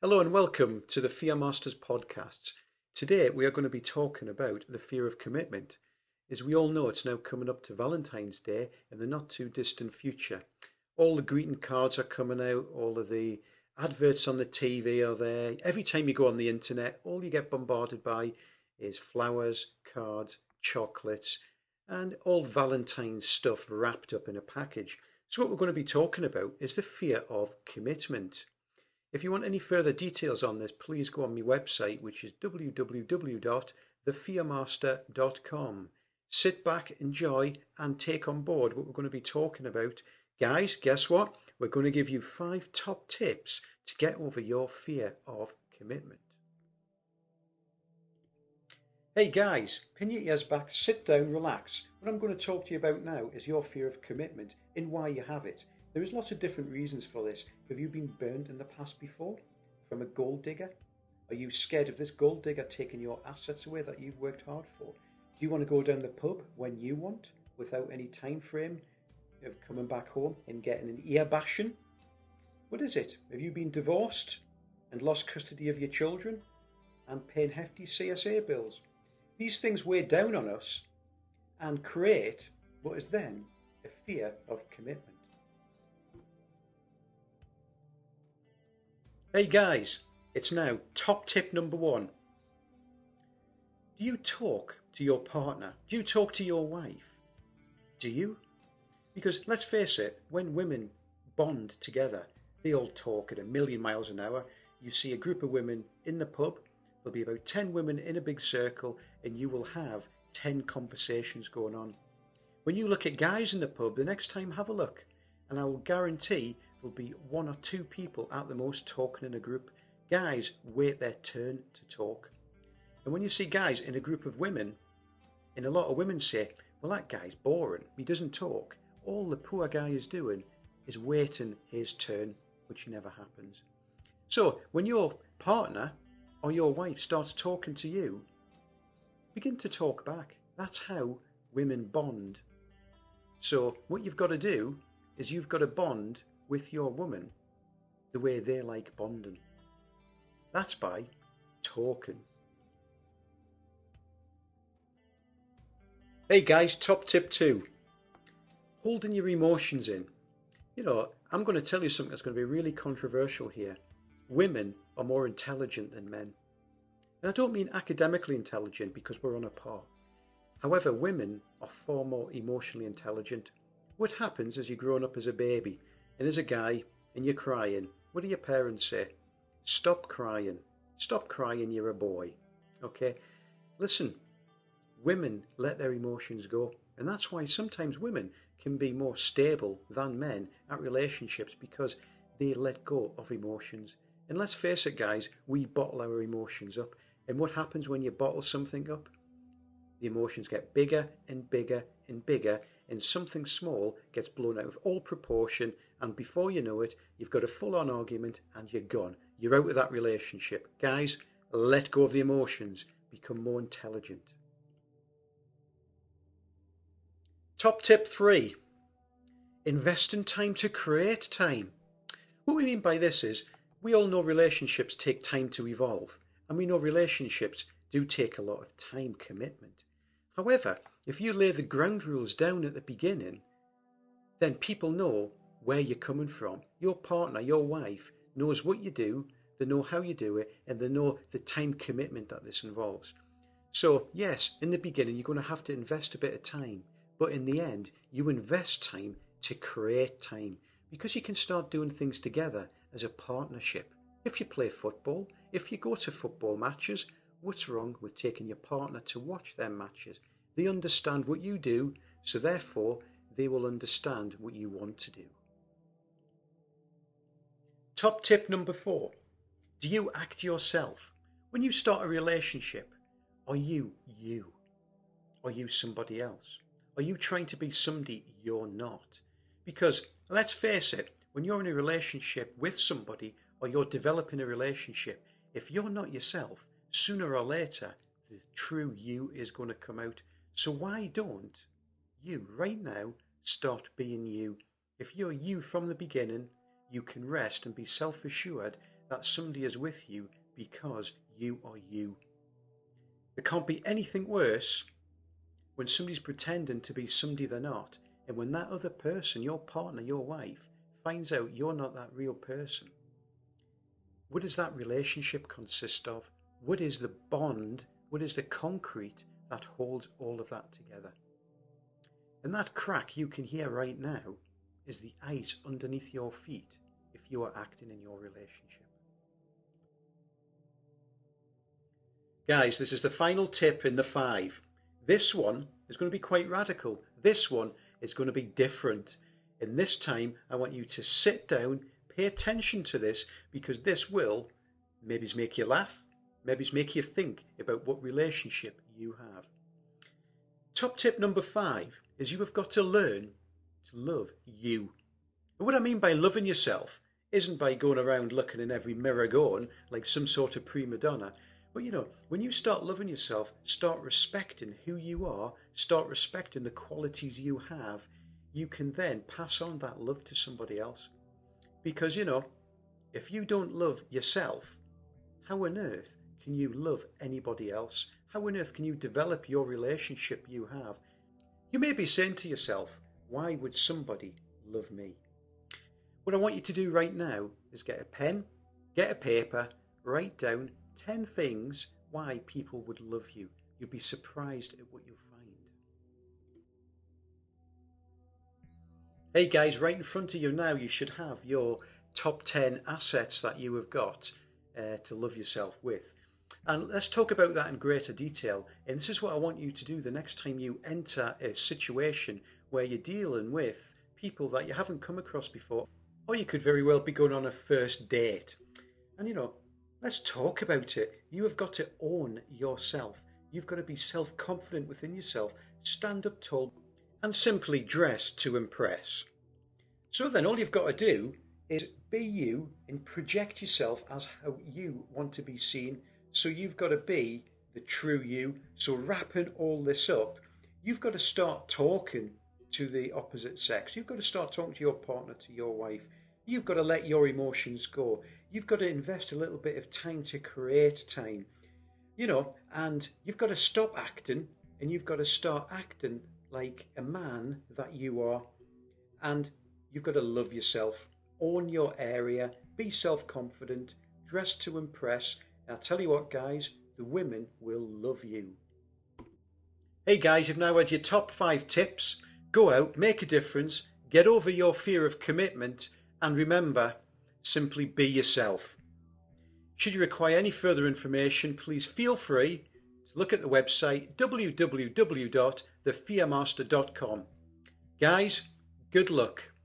Hello and welcome to the Fear Masters podcast. Today we are going to be talking about the fear of commitment. As we all know, it's now coming up to Valentine's Day in the not too distant future. All the greeting cards are coming out, all of the adverts on the TV are there. Every time you go on the internet, all you get bombarded by is flowers, cards, chocolates, and all Valentine stuff wrapped up in a package. So what we're going to be talking about is the fear of commitment. If you want any further details on this, please go on my website, which is www.thefearmaster.com. Sit back, enjoy, and take on board what we're going to be talking about. Guys, guess what? We're going to give you 5 top tips to get over your fear of commitment. Hey guys, pin your ears back, sit down, relax. What I'm going to talk to you about now is your fear of commitment and why you have it. There is lots of different reasons for this. Have you been burned in the past before from a gold digger? Are you scared of this gold digger taking your assets away that you've worked hard for? Do you want to go down the pub when you want without any time frame of coming back home and getting an ear bashing? What is it? Have you been divorced and lost custody of your children and paying hefty CSA bills? These things weigh down on us and create what is then a fear of commitment. Hey guys, it's now top tip number 1. Do you talk to your partner? Do you talk to your wife? Do you? Because let's face it, when women bond together, they all talk at a million miles an hour. You see a group of women in the pub, there'll be about 10 women in a big circle, and you will have 10 conversations going on. When you look at guys in the pub, the next time have a look, and I will guarantee there'll be 1 or 2 people at the most talking in a group. Guys wait their turn to talk. And when you see guys in a group of women, and a lot of women say, well, that guy's boring, he doesn't talk. All the poor guy is doing is waiting his turn, which never happens. So when your partner or your wife starts talking to you, begin to talk back. That's how women bond. So what you've got to do is you've got to bond with your woman the way they like bonding. That's by talking. Hey guys, top tip 2. Holding your emotions in. You know, I'm going to tell you something that's going to be really controversial here. Women are more intelligent than men. And I don't mean academically intelligent because we're on a par. However, women are far more emotionally intelligent. What happens as you're growing up as a baby and as a guy, and you're crying, what do your parents say? Stop crying, you're a boy. Okay, listen, women let their emotions go, and that's why sometimes women can be more stable than men at relationships, because they let go of emotions. And let's face it guys, we bottle our emotions up, and what happens when you bottle something up? The emotions get bigger and bigger and bigger, and something small gets blown out of all proportion, and before you know it, you've got a full-on argument and you're gone. You're out of that relationship. Guys, let go of the emotions. Become more intelligent. Top tip 3. Invest in time to create time. What we mean by this is, we all know relationships take time to evolve, and we know relationships do take a lot of time commitment. However, if you lay the ground rules down at the beginning, then people know where you're coming from. Your partner, your wife, knows what you do, they know how you do it, and they know the time commitment that this involves. So yes, in the beginning you're going to have to invest a bit of time, but in the end you invest time to create time, because you can start doing things together as a partnership. If you play football, if you go to football matches, what's wrong with taking your partner to watch their matches? They understand what you do, so therefore they will understand what you want to do. Top tip number 4. Do you act yourself? When you start a relationship, are you you? Are you somebody else? Are you trying to be somebody you're not? Because let's face it, when you're in a relationship with somebody or you're developing a relationship, if you're not yourself, sooner or later the true you is going to come out. So why don't you right now start being you? If you're you from the beginning, you can rest and be self-assured that somebody is with you because you are you. There can't be anything worse when somebody's pretending to be somebody they're not, and when that other person, your partner, your wife, finds out you're not that real person. What does that relationship consist of? What is the bond? What is the concrete that holds all of that together? And that crack you can hear right now is the ice underneath your feet if you are acting in your relationship. Guys, this is the final tip in the 5. This one is going to be quite radical. This one is going to be different. And this time, I want you to sit down, pay attention to this, because this will maybe make you laugh, maybe make you think about what relationship you have. Top tip number 5 is you have got to learn to love you. And what I mean by loving yourself isn't by going around looking in every mirror going like some sort of prima donna. But you know, when you start loving yourself, start respecting who you are, start respecting the qualities you have, you can then pass on that love to somebody else. Because, you know, if you don't love yourself, how on earth can you love anybody else? How on earth can you develop your relationship you have? You may be saying to yourself, why would somebody love me? What I want you to do right now is get a pen, get a paper, write down 10 things why people would love you. You'll be surprised at what you'll find. Hey guys, right in front of you now, you should have your top 10 assets that you have got to love yourself with. And let's talk about that in greater detail. And this is what I want you to do the next time you enter a situation where you're dealing with people that you haven't come across before, or you could very well be going on a first date. And you know, let's talk about it. You have got to own yourself. You've got to be self-confident within yourself, stand up tall, and simply dress to impress. So then all you've got to do is be you and project yourself as how you want to be seen. So you've got to be the true you. So wrapping all this up, you've got to start talking to the opposite sex. You've got to start talking to your partner, to your wife. You've got to let your emotions go. You've got to invest a little bit of time to create time, you know, and you've got to stop acting and you've got to start acting like a man that you are. And you've got to love yourself, own your area, be self-confident, dress to impress. And I tell you what, guys, the women will love you. Hey guys, you've now had your top 5 tips. Go out, make a difference, get over your fear of commitment, and remember, simply be yourself. Should you require any further information, please feel free to look at the website www.thefearmaster.com. Guys, good luck.